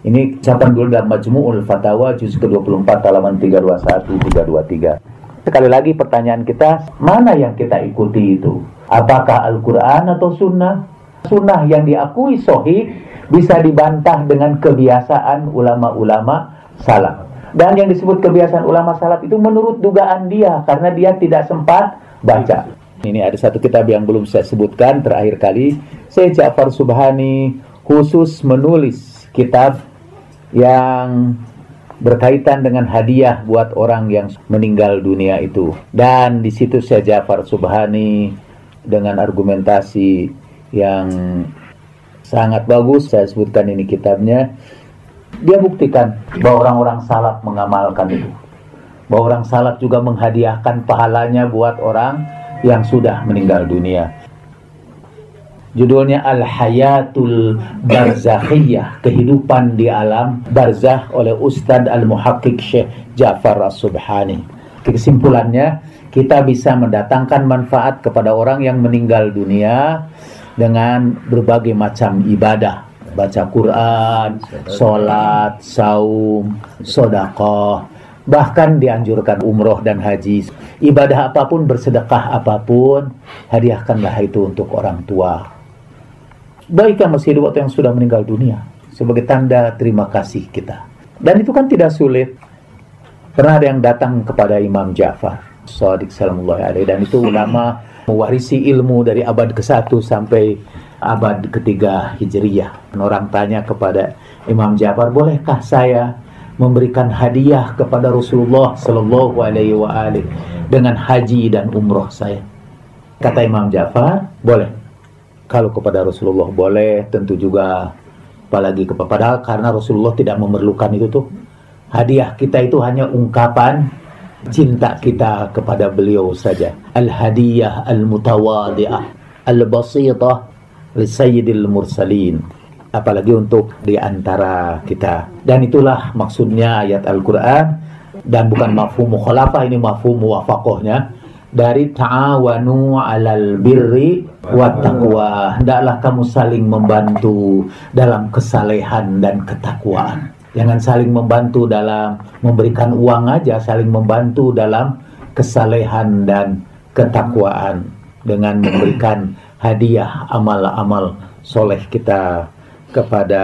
Ini ucapan dulu dalam Majmu'ul Fatawa juz ke dua puluh empat halaman tiga dua satu tiga dua tiga. Sekali lagi pertanyaan kita, mana yang kita ikuti itu? Apakah Al-Quran atau Sunnah? Sunnah yang diakui sahih bisa dibantah dengan kebiasaan ulama-ulama salaf. Dan yang disebut kebiasaan ulama salaf itu menurut dugaan dia, karena dia tidak sempat baca. Ini ada satu kitab yang belum saya sebutkan terakhir kali. Syekh Ja'far Subhani khusus menulis kitab yang berkaitan dengan hadiah buat orang yang meninggal dunia itu. Dan di situ Syekh Ja'far Subhani dengan argumentasi yang sangat bagus, saya sebutkan ini kitabnya. Dia buktikan bahwa orang-orang salaf mengamalkan itu, bahwa orang salaf juga menghadiahkan pahalanya buat orang yang sudah meninggal dunia. Judulnya Al-Hayatul Barzakhiyah, kehidupan di alam barzakh, oleh Ustadz Al-Muhaqqiq Syekh Ja'far As-Subhani. Kesimpulannya, kita bisa mendatangkan manfaat kepada orang yang meninggal dunia dengan berbagai macam ibadah, baca Quran, sholat, saum, sodakoh, bahkan dianjurkan umroh dan haji. Ibadah apapun, bersedekah apapun, hadiahkanlah itu untuk orang tua, baik yang masih hidup atau yang sudah meninggal dunia, sebagai tanda terima kasih kita. Dan itu kan tidak sulit. Pernah ada yang datang kepada Imam Jafar As-Sadiq salamullahi alaihi, dan itu ulama mewarisi ilmu dari abad ke satu sampai abad ke tiga Hijriyah. Orang tanya kepada Imam Ja'far, bolehkah saya memberikan hadiah kepada Rasulullah sallallahu alaihi wa alihi dengan haji dan umroh saya? Kata Imam Ja'far, boleh. Kalau kepada Rasulullah boleh, tentu juga apalagi kepada, padahal karena Rasulullah tidak memerlukan itu tuh. Hadiah kita itu hanya ungkapan cinta kita kepada beliau saja. Al-hadiyah al-mutawadi'ah al-basitah li sayyidil mursalin, apalagi untuk di antara kita. Dan itulah maksudnya ayat Al-Quran. Dan bukan mafhum mukhalafah, ini mafhum muwafakohnya dari ta'awanu 'alal birri wat taqwa, hendaklah kamu saling membantu dalam kesalehan dan ketakwaan. Jangan saling membantu dalam memberikan uang aja, saling membantu dalam kesalehan dan ketakwaan dengan memberikan hadiah amal-amal soleh kita kepada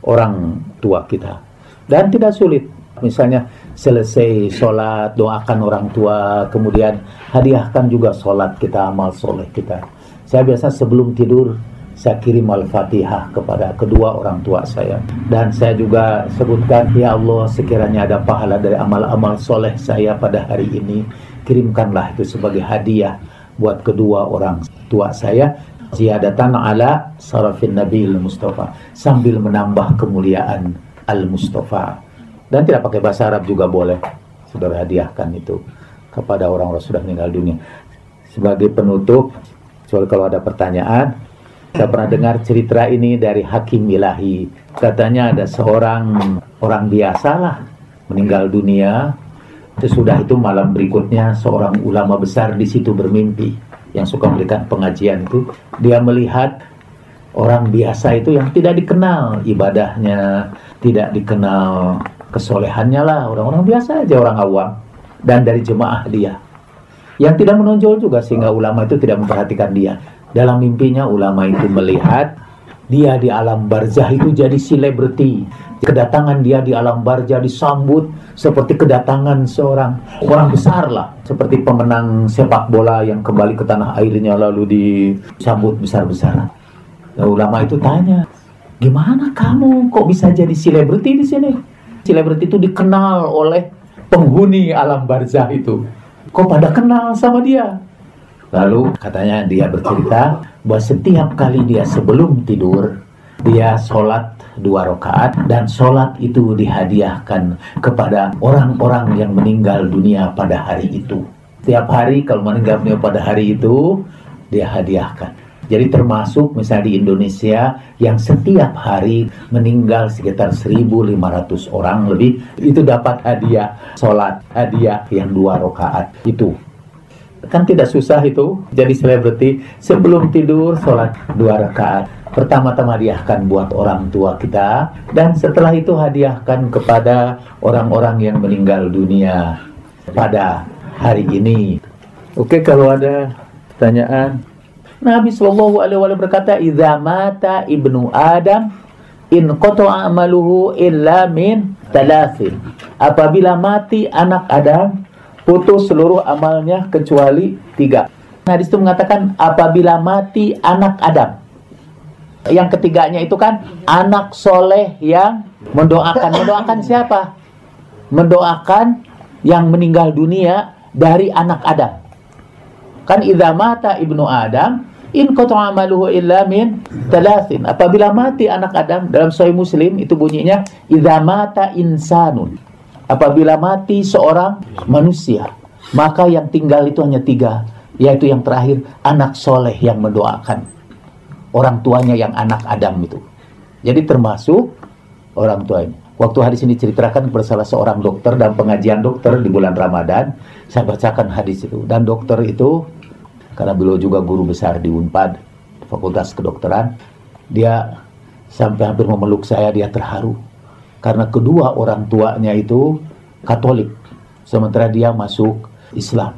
orang tua kita. Dan tidak sulit. Misalnya selesai sholat, doakan orang tua, kemudian hadiahkan juga sholat kita, amal soleh kita. Saya biasa sebelum tidur, saya kirim Al-Fatihah kepada kedua orang tua saya. Dan saya juga sebutkan, ya Allah, sekiranya ada pahala dari amal-amal soleh saya pada hari ini, kirimkanlah itu sebagai hadiah buat kedua orang tua saya. Ziyadatan ala sarafin nabil mustafa, sambil menambah kemuliaan al-mustafa. Dan tidak pakai bahasa Arab juga boleh. Saudara hadiahkan itu kepada orang-orang sudah meninggal dunia. Sebagai penutup, kecuali kalau ada pertanyaan. Saya pernah dengar cerita ini dari Hakim Milahi. Katanya ada seorang orang biasalah meninggal dunia. Sesudah itu malam berikutnya seorang ulama besar di situ bermimpi, yang suka memberikan pengajian itu. Dia melihat orang biasa itu yang tidak dikenal ibadahnya, tidak dikenal kesolehannya lah, orang-orang biasa aja, orang awam. Dan dari jemaah dia, yang tidak menonjol juga, sehingga ulama itu tidak memperhatikan dia. Dalam mimpinya ulama itu melihat dia di alam barzah itu jadi selebriti. Kedatangan dia di alam barzah disambut seperti kedatangan seorang orang besar lah, seperti pemenang sepak bola yang kembali ke tanah airnya lalu disambut besar-besaran. Nah, ulama itu tanya, gimana kamu kok bisa jadi selebriti di sini? Selebriti itu dikenal oleh penghuni alam barzah itu. Kok pada kenal sama dia? Lalu katanya dia bercerita bahwa setiap kali dia sebelum tidur, dia sholat dua rakaat, dan sholat itu dihadiahkan kepada orang-orang yang meninggal dunia pada hari itu. Setiap hari kalau meninggal dunia pada hari itu, dia hadiahkan. Jadi termasuk misalnya di Indonesia yang setiap hari meninggal sekitar seribu lima ratus orang lebih, itu dapat hadiah sholat, hadiah yang dua rakaat itu. Kan tidak susah itu jadi selebriti. Sebelum tidur sholat dua rakaat. Pertama-tama hadiahkan buat orang tua kita, dan setelah itu hadiahkan kepada orang-orang yang meninggal dunia pada hari ini. Oke, kalau ada pertanyaan. Nabi Shallallahu Alaihi Wasallam berkata, "Idza mata ibnu Adam, in qata'a amaluhu illa min talasin." Apabila mati anak Adam, putus seluruh amalnya kecuali tiga. Hadis itu mengatakan apabila mati anak Adam. Yang ketiganya itu kan anak soleh yang mendoakan. Mendoakan siapa? Mendoakan yang meninggal dunia dari anak Adam. Kan idza mata ibnu Adam in qata'a amaluhu illa min thalathin. Apabila mati anak Adam, dalam Sahih Muslim itu bunyinya idza mata insanun. Apabila mati seorang manusia, maka yang tinggal itu hanya tiga, yaitu yang terakhir anak soleh yang mendoakan orang tuanya yang anak Adam itu. Jadi termasuk orang tuanya. Waktu hadis ini diceritakan kepada salah seorang dokter dan pengajian dokter di bulan Ramadan, saya bacakan hadis itu. Dan dokter itu, karena beliau juga guru besar di U N P A D, Fakultas Kedokteran, dia sampai hampir memeluk saya, dia terharu. Karena kedua orang tuanya itu Katolik, sementara dia masuk Islam.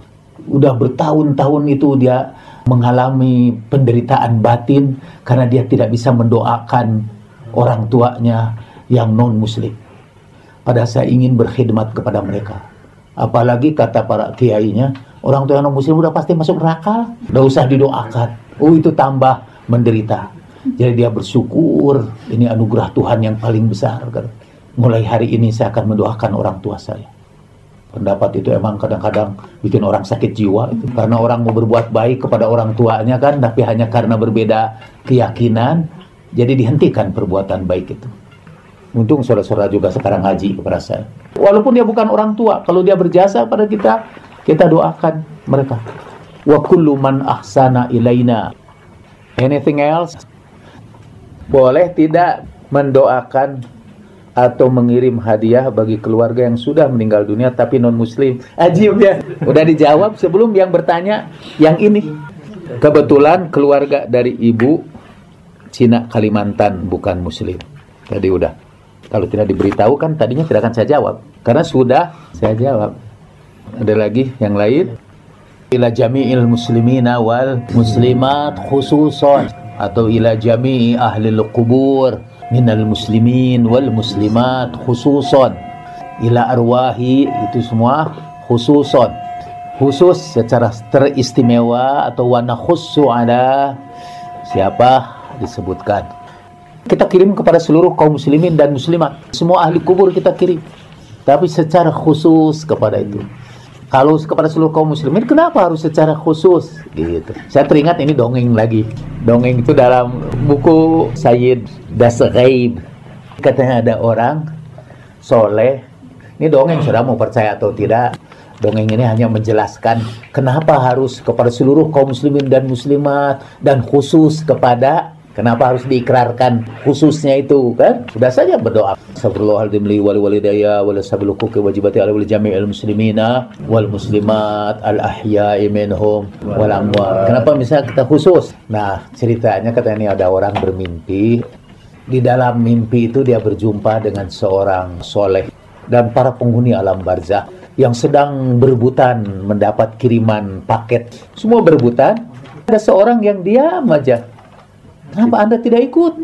Udah bertahun-tahun itu dia mengalami penderitaan batin karena dia tidak bisa mendoakan orang tuanya yang non-muslim. Padahal saya ingin berkhidmat kepada mereka. Apalagi kata para kiainya, orang tua yang non-muslim udah pasti masuk neraka, nggak usah didoakan. Oh, itu tambah menderita. Jadi dia bersyukur, ini anugerah Tuhan yang paling besar. Mulai hari ini saya akan mendoakan orang tua saya. Pendapat itu emang kadang-kadang bikin orang sakit jiwa itu. Karena orang mau berbuat baik kepada orang tuanya kan, tapi hanya karena berbeda keyakinan, jadi dihentikan perbuatan baik itu. Untung saudara-saudara juga sekarang ngaji kepada saya. Walaupun dia bukan orang tua, kalau dia berjasa pada kita, kita doakan mereka. Wa kullu man ahsana ilaina. Anything else? Boleh tidak mendoakan atau mengirim hadiah bagi keluarga yang sudah meninggal dunia tapi non-muslim? Ajib ya. Udah dijawab sebelum yang bertanya yang ini. Kebetulan keluarga dari ibu Cina Kalimantan bukan muslim. Tadi udah, kalau tidak diberitahu kan tadinya tidak akan saya jawab, karena sudah saya jawab. Ada lagi yang lain. Ila jami'il muslimina wal muslimat khususon, atau ila jami'i ahlil qubur minal muslimin wal muslimat khususon, ila arwahi, itu semua khususon, khusus secara teristimewa, atau wana khusu ala siapa disebutkan. Kita kirim kepada seluruh kaum muslimin dan muslimat, semua ahli kubur kita kirim, tapi secara khusus kepada itu. Kalau kepada seluruh kaum muslimin, kenapa harus secara khusus gitu? Saya teringat ini dongeng lagi. Dongeng itu dalam buku Syed Dasgaib. Katanya ada orang soleh. Ini dongeng, saudara mau percaya atau tidak, dongeng ini hanya menjelaskan kenapa harus kepada seluruh kaum muslimin dan muslimat, dan khusus kepada, kenapa harus diikrarkan khususnya itu kan? Sudah saja berdoa. Astagfirullahaladzim li wal walidayya wal sabilukuki wajibati ala wal jami'il muslimina wal muslimat al ahya'i minhum wal amwat. Kenapa misalnya kita khusus? Nah, ceritanya katanya ada orang bermimpi. Di dalam mimpi itu dia berjumpa dengan seorang soleh dan para penghuni alam barzah yang sedang berebutan mendapat kiriman paket. Semua berebutan. Ada seorang yang diam aja. Kenapa Anda tidak ikut?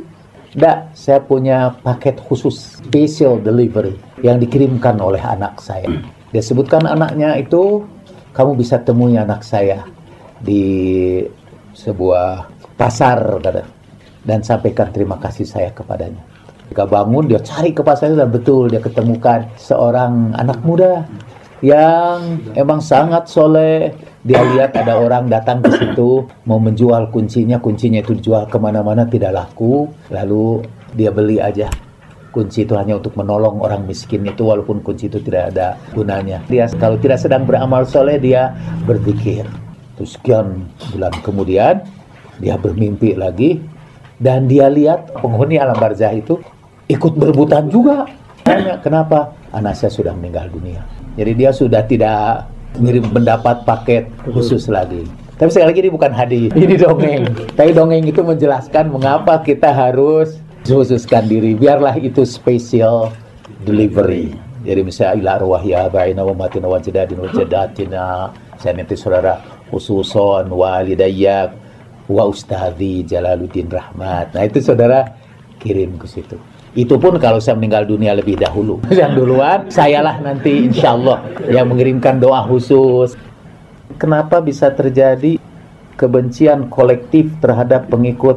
Nggak, saya punya paket khusus special delivery yang dikirimkan oleh anak saya. Dia sebutkan anaknya itu, kamu bisa temui anak saya di sebuah pasar, dan sampaikan terima kasih saya kepadanya. Jika bangun, dia cari ke pasar, dan betul dia ketemukan seorang anak muda yang emang sangat soleh. Dia lihat ada orang datang ke situ mau menjual kuncinya, kuncinya itu dijual kemana-mana tidak laku, lalu dia beli aja. Kunci itu hanya untuk menolong orang miskin itu, walaupun kunci itu tidak ada gunanya. Dia kalau tidak sedang beramal soleh, dia berzikir. Terus sekian bulan kemudian Dia bermimpi lagi, dan dia lihat penghuni alam barzah itu ikut berbutan juga. Tanya, kenapa? Anak saya sudah meninggal dunia. Jadi dia sudah tidak ngirim pendapat paket khusus lagi. Tapi sekali lagi ini bukan hadis, ini dongeng. Tapi dongeng itu menjelaskan mengapa kita harus khususkan diri. Biarlah itu special delivery. Jadi misalnya ila arwahya ba'ina wa matina wa jadadina wa jadatina. Saya nanti saudara khususon walidayya wa ustadzi Jalaluddin Rahmat. Nah itu saudara kirim ke situ. Itu pun kalau saya meninggal dunia lebih dahulu. Yang duluan, sayalah nanti insya Allah yang mengirimkan doa khusus. Kenapa bisa terjadi kebencian kolektif terhadap pengikut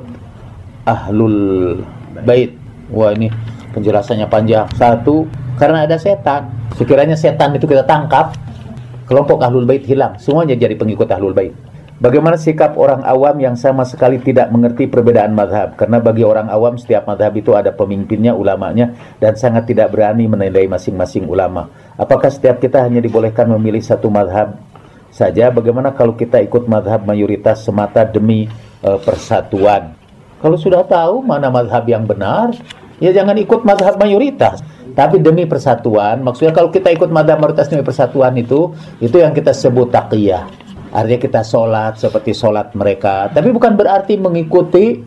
Ahlul Bait? Wah ini penjelasannya panjang. Satu, karena ada setan. Sekiranya setan itu kita tangkap, kelompok Ahlul Bait hilang. Semuanya jadi pengikut Ahlul Bait. Bagaimana sikap orang awam yang sama sekali tidak mengerti perbedaan mazhab? Karena bagi orang awam setiap mazhab itu ada pemimpinnya, ulamanya, dan sangat tidak berani menilai masing-masing ulama. Apakah setiap kita hanya dibolehkan memilih satu mazhab saja? Bagaimana kalau kita ikut mazhab mayoritas semata demi e, persatuan? Kalau sudah tahu mana mazhab yang benar, ya jangan ikut mazhab mayoritas. Tapi demi persatuan, maksudnya kalau kita ikut mazhab mayoritas demi persatuan itu, itu yang kita sebut taqiyah. Artinya kita sholat seperti sholat mereka, tapi bukan berarti mengikuti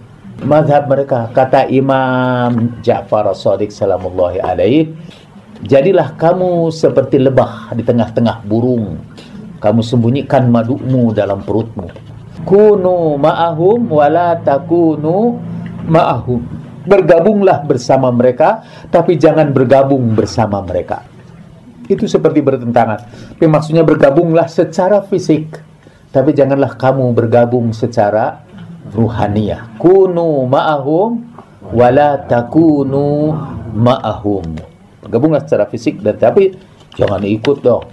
mazhab mereka. Kata Imam Jafar As-Sadiq salamullahi alaihi, jadilah kamu seperti lebah di tengah-tengah burung, kamu sembunyikan madumu dalam perutmu. Kunu ma'ahum wala takunu ma'ahum. Bergabunglah bersama mereka, tapi jangan bergabung bersama mereka. Itu seperti bertentangan. Tapi maksudnya bergabunglah secara fisik, tapi janganlah kamu bergabung secara ruhaniyah. Kunu ma'ahum wala takunu ma'ahum. Bergabunglah secara fisik, dan tapi jangan ikut dong.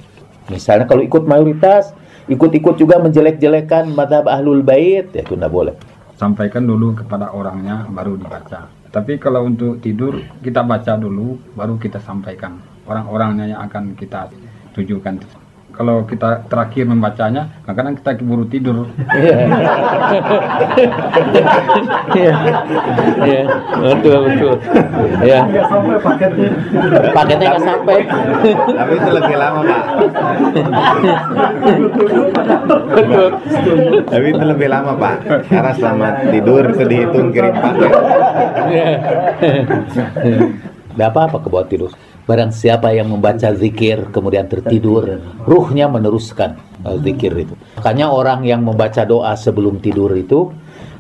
Misalnya kalau ikut mayoritas, ikut-ikut juga menjelek-jelekan mazhab Ahlul Bait, ya itu tidak boleh. Sampaikan dulu kepada orangnya, baru dibaca. Tapi kalau untuk tidur, kita baca dulu, baru kita sampaikan orang-orangnya yang akan kita tujukan. Kalau kita terakhir membacanya, kadang-kadang kita keburu tidur. Iya. Iya. Betul, betul. Iya. Enggak sampai paketnya. Paketnya enggak sampai. Tapi itu lebih lama, Pak. Betul. Tapi itu lebih lama, Pak. Karena selama tidur itu dihitung kirim paket. Iya. Enggak apa-apa kebawa tidur. Barang siapa yang membaca zikir kemudian tertidur, ruhnya meneruskan zikir itu. Makanya orang yang membaca doa sebelum tidur itu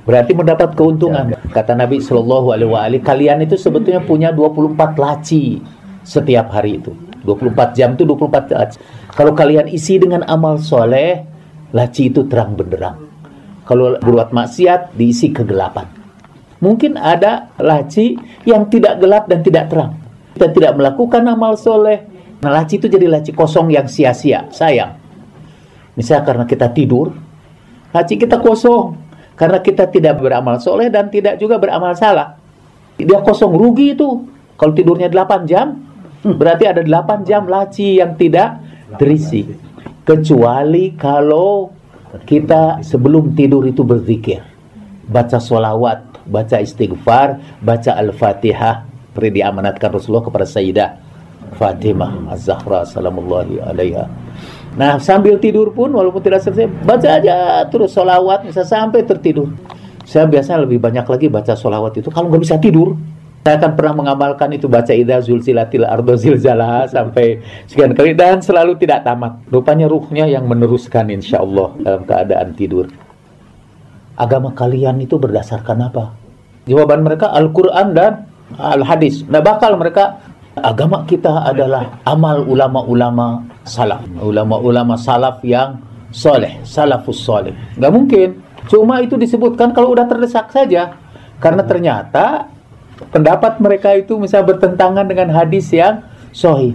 berarti mendapat keuntungan. Kata Nabi Shallallahu Alaihi Wasallam, kalian itu sebetulnya punya dua puluh empat laci setiap hari itu. dua puluh empat jam itu dua puluh empat laci. Kalau kalian isi dengan amal soleh, laci itu terang benderang. Kalau berbuat maksiat, diisi kegelapan. Mungkin ada laci yang tidak gelap dan tidak terang. Kita tidak melakukan amal soleh, nah laci itu jadi laci kosong yang sia-sia, sayang. Misalnya karena kita tidur, laci kita kosong, karena kita tidak beramal soleh dan tidak juga beramal salah. Dia kosong, rugi itu. Kalau tidurnya delapan jam, berarti ada delapan jam laci yang tidak terisi. Kecuali kalau kita sebelum tidur itu berzikir, baca sholawat, baca istighfar, baca al-fatihah. Diamanatkan Rasulullah kepada Sayyidah Fatimah Az-Zahra salamullahi alaiha. Nah sambil tidur pun walaupun tidak selesai, baca aja terus sholawat misalnya sampai tertidur. Saya biasanya lebih banyak lagi baca sholawat itu kalau nggak bisa tidur. Saya akan pernah mengamalkan itu, baca idza zulzilatil ardu zilzalaha sampai sekian kali dan selalu tidak tamat. Rupanya ruhnya yang meneruskan insya Allah dalam keadaan tidur. Agama kalian itu berdasarkan apa? Jawaban mereka Al-Quran dan Al-Hadis. Nah bakal mereka, agama kita adalah amal ulama-ulama salaf, ulama-ulama salaf yang soleh, salafus soleh. Gak mungkin. Cuma itu disebutkan kalau udah terdesak saja, karena ternyata pendapat mereka itu misalnya bertentangan dengan hadis yang sahih.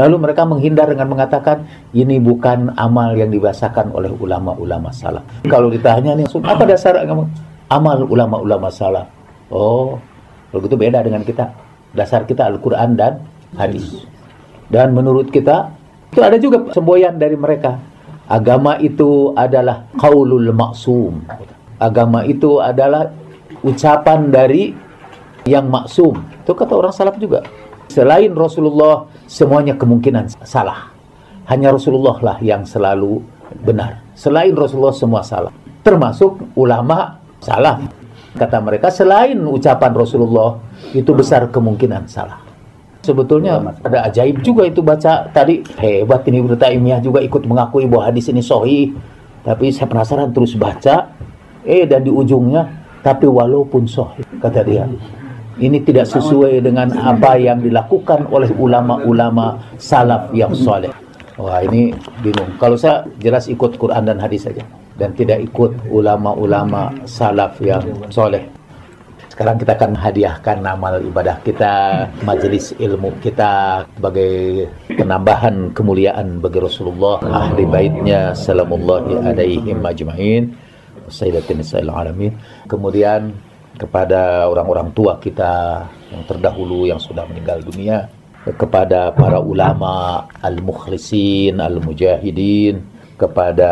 Lalu mereka menghindar dengan mengatakan ini bukan amal yang dibahasakan oleh ulama-ulama salaf. Kalau ditanya nih, apa dasar agama? Amal ulama-ulama salaf. Oh, kalau itu beda dengan kita. Dasar kita Al-Quran dan hadis. Dan menurut kita, itu ada juga semboyan dari mereka. Agama itu adalah qaulul maksum. agama itu adalah ucapan dari yang maksum. Itu kata orang salaf juga. Selain Rasulullah, semuanya kemungkinan salah. Hanya Rasulullah lah yang selalu benar. Selain Rasulullah, semua salah. Termasuk ulama salaf. Kata mereka, selain ucapan Rasulullah, itu besar kemungkinan salah. Sebetulnya ada ajaib juga itu baca tadi. Hebat ini Ibnu Taimiyah juga ikut mengakui bahwa hadis ini sahih. Tapi saya penasaran terus baca. Eh, dan di ujungnya, tapi walaupun sahih, kata dia, ini tidak sesuai dengan apa yang dilakukan oleh ulama-ulama salaf yang soleh. Wah, ini bingung. Kalau saya jelas ikut Quran dan hadis saja, dan tidak ikut ulama-ulama salaf yang soleh. Sekarang kita akan hadiahkan amal ibadah kita, majelis ilmu kita, sebagai penambahan kemuliaan bagi Rasulullah, ahli baitnya salamullahi alaihim ajma'in, sayyidatin nisa'il alamin. Kemudian kepada orang-orang tua kita yang terdahulu yang sudah meninggal dunia, kepada para ulama al-mukhlisin, al-mujahidin, kepada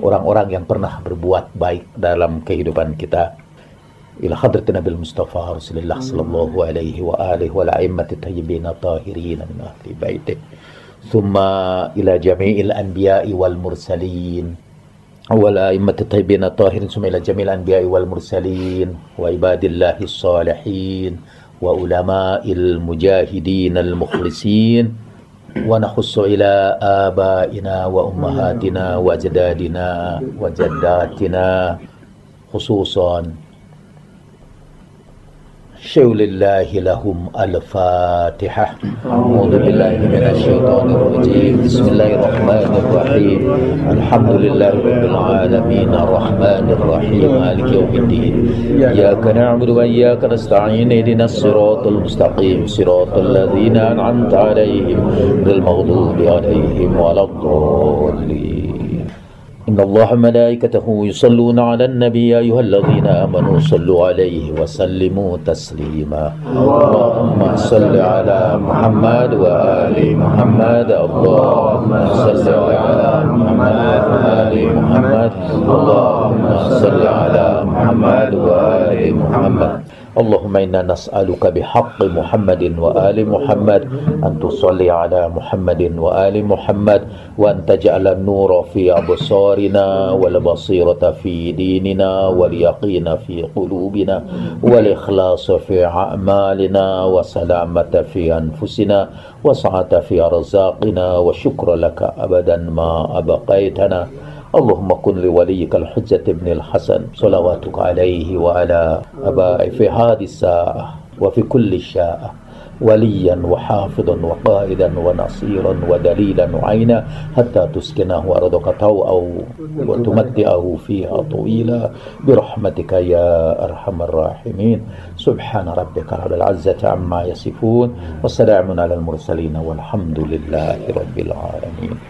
orang-orang yang pernah berbuat baik dalam kehidupan kita. Ila hadrati Nabil Mustafa Rasulullah sallallahu alaihi wa alihi wa a'immati tayyibin tahirin min ahli baitih. Thumma ila jami'il anbiya'i wal mursalin. Awala immati tayyibina tahirin sumaila jamil anbiya'i wal mursalin wa ibadillahi salihin wa ulama'il mujahidin al-mukhlisin wa nahussu ila abaina wa ummahatina wa jadadina wa jaddatina khususan syaulillahi lahum al-fatihah. A'udzu billahi minasy syaithanir rajim. Bismillahirrahmanirrahim. Alhamdulillahirabbil alamin arrahmanir rahim maliki yaumiddin. Iyyaka na'budu wa iyyaka nasta'in ihdinas siratal mustaqim siratal ladzina an'amta 'alaihim ghairil maghdubi 'alaihim waladdallin. إن الله ملائكته يصلون على النبي يا أيها الذين آمنوا صلوا عليه وسلموا تسليما اللهم صل على محمد وآل محمد اللهم صل على محمد وآل محمد اللهم صل على محمد وآل محمد اللهم إنا نسألك بحق محمد وآل محمد أن تصلي على محمد وآل محمد وأن تجعل النور في أبصارنا والبصيرة في ديننا واليقين في قلوبنا والإخلاص في أعمالنا وسلامة في أنفسنا وسعة في أرزاقنا وشكر لك أبدا ما أبقيتنا اللهم كن لوليك الحجة ابن الحسن صلواتك عليه وعلى آبائه في هذه الساعة وفي كل ساعة وليا وحافظا وقائدا ونصيرا ودليلا عينا حتى تسكنه أرضك طوعا وتمتعه فيها طويلا برحمتك يا أرحم الراحمين سبحان ربك رب العزة عما يصفون وسلام على المرسلين والحمد لله رب العالمين.